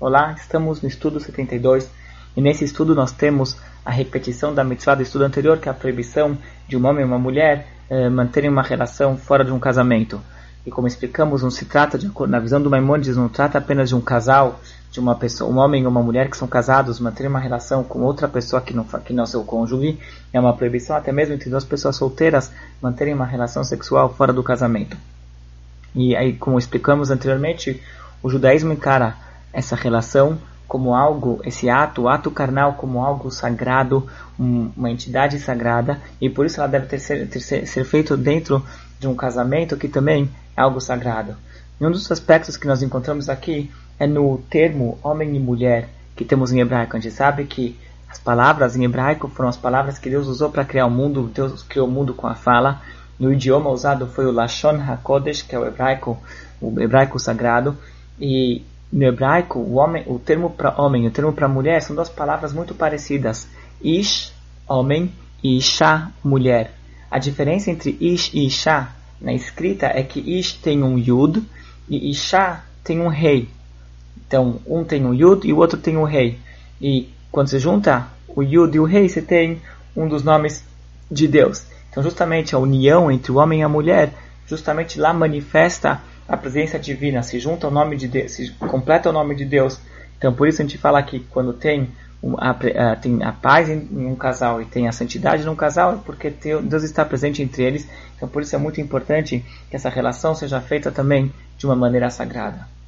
Olá, estamos no estudo 72 e nesse estudo nós temos a repetição da mitzvah do estudo anterior, que é a proibição de um homem e uma mulher manterem uma relação fora de um casamento. E como explicamos, não se trata, na visão do Maimônides, não trata apenas de um casal, de uma pessoa, um homem e uma mulher que são casados, manterem uma relação com outra pessoa que não é seu cônjuge. É uma proibição até mesmo entre duas pessoas solteiras manterem uma relação sexual fora do casamento. E aí, como explicamos anteriormente, o judaísmo encara essa relação como algo, esse ato carnal como algo sagrado, uma entidade sagrada, e por isso ela deve ser feito dentro de um casamento que também é algo sagrado. E um dos aspectos que nós encontramos aqui é no termo homem e mulher que temos em hebraico. A gente sabe que as palavras em hebraico foram as palavras que Deus usou para criar o mundo. Deus criou o mundo com a fala. No idioma usado foi o Lashon HaKodesh, que é o hebraico sagrado. E no hebraico, o termo para homem e o termo para mulher são duas palavras muito parecidas. Ish, homem, e Isha, mulher. A diferença entre Ish e Isha na escrita é que Ish tem um Yud e Isha tem um Rei. Então, um tem um Yud e o outro tem um Rei. E quando se junta o Yud e o Rei, você tem um dos nomes de Deus. Então, justamente a união entre o homem e a mulher, justamente lá manifesta a presença divina, se junta o nome de Deus, se completa o nome de Deus. Então, por isso a gente fala que quando tem a paz em um casal e tem a santidade num casal, é porque Deus está presente entre eles. Então, por isso é muito importante que essa relação seja feita também de uma maneira sagrada.